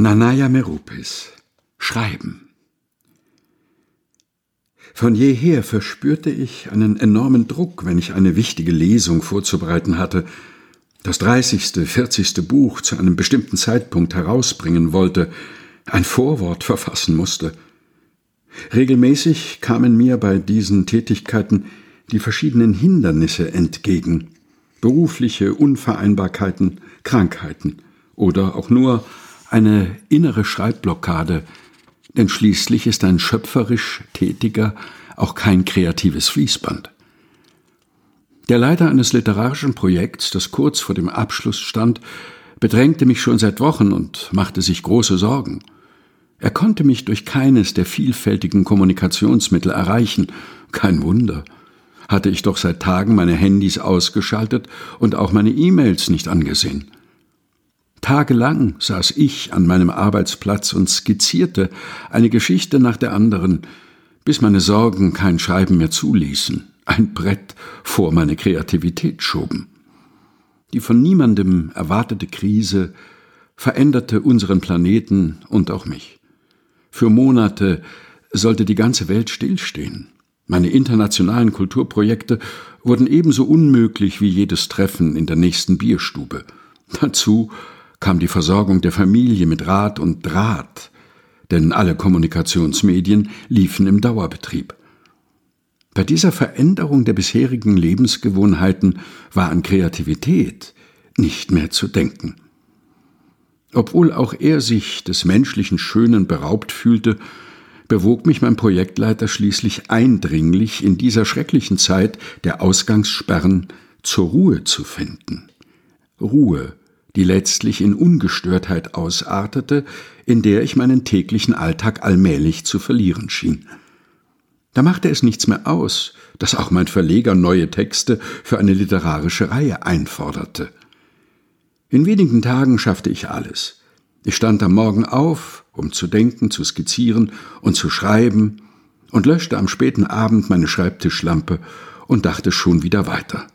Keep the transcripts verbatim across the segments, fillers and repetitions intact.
Nanaja Meropis, Schreiben. Von jeher verspürte ich einen enormen Druck, wenn ich eine wichtige Lesung vorzubereiten hatte, das dreißigste, vierzigste Buch zu einem bestimmten Zeitpunkt herausbringen wollte, ein Vorwort verfassen musste. Regelmäßig kamen mir bei diesen Tätigkeiten die verschiedenen Hindernisse entgegen, berufliche Unvereinbarkeiten, Krankheiten oder auch nur eine innere Schreibblockade, denn schließlich ist ein schöpferisch Tätiger auch kein kreatives Fließband. Der Leiter eines literarischen Projekts, das kurz vor dem Abschluss stand, bedrängte mich schon seit Wochen und machte sich große Sorgen. Er konnte mich durch keines der vielfältigen Kommunikationsmittel erreichen. Kein Wunder, hatte ich doch seit Tagen meine Handys ausgeschaltet und auch meine E-Mails nicht angesehen. Tagelang saß ich an meinem Arbeitsplatz und skizzierte eine Geschichte nach der anderen, bis meine Sorgen kein Schreiben mehr zuließen, ein Brett vor meine Kreativität schoben. Die von niemandem erwartete Krise veränderte unseren Planeten und auch mich. Für Monate sollte die ganze Welt stillstehen. Meine internationalen Kulturprojekte wurden ebenso unmöglich wie jedes Treffen in der nächsten Bierstube. Dazu kam die Versorgung der Familie mit Rat und Draht, denn alle Kommunikationsmedien liefen im Dauerbetrieb. Bei dieser Veränderung der bisherigen Lebensgewohnheiten war an Kreativität nicht mehr zu denken. Obwohl auch er sich des menschlichen Schönen beraubt fühlte, bewog mich mein Projektleiter schließlich eindringlich, in dieser schrecklichen Zeit der Ausgangssperren zur Ruhe zu finden. Ruhe, die letztlich in Ungestörtheit ausartete, in der ich meinen täglichen Alltag allmählich zu verlieren schien. Da machte es nichts mehr aus, dass auch mein Verleger neue Texte für eine literarische Reihe einforderte. In wenigen Tagen schaffte ich alles. Ich stand am Morgen auf, um zu denken, zu skizzieren und zu schreiben, und löschte am späten Abend meine Schreibtischlampe und dachte schon wieder weiter.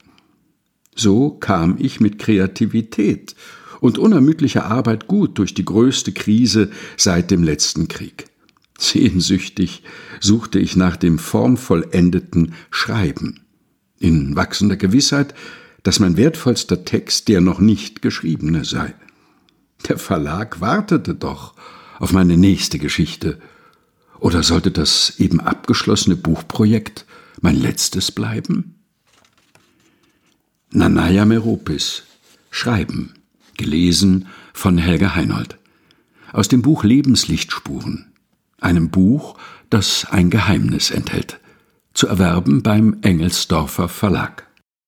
So kam ich mit Kreativität und unermüdlicher Arbeit gut durch die größte Krise seit dem letzten Krieg. Sehnsüchtig suchte ich nach dem formvollendeten Schreiben, in wachsender Gewissheit, dass mein wertvollster Text der noch nicht geschriebene sei. Der Verlag wartete doch auf meine nächste Geschichte. Oder sollte das eben abgeschlossene Buchprojekt mein letztes bleiben? Nanaja Meropis, Schreiben, gelesen von Helge Heynold. Aus dem Buch Lebenslichtspuren, einem Buch, das ein Geheimnis enthält. Zu erwerben beim Engelsdorfer Verlag.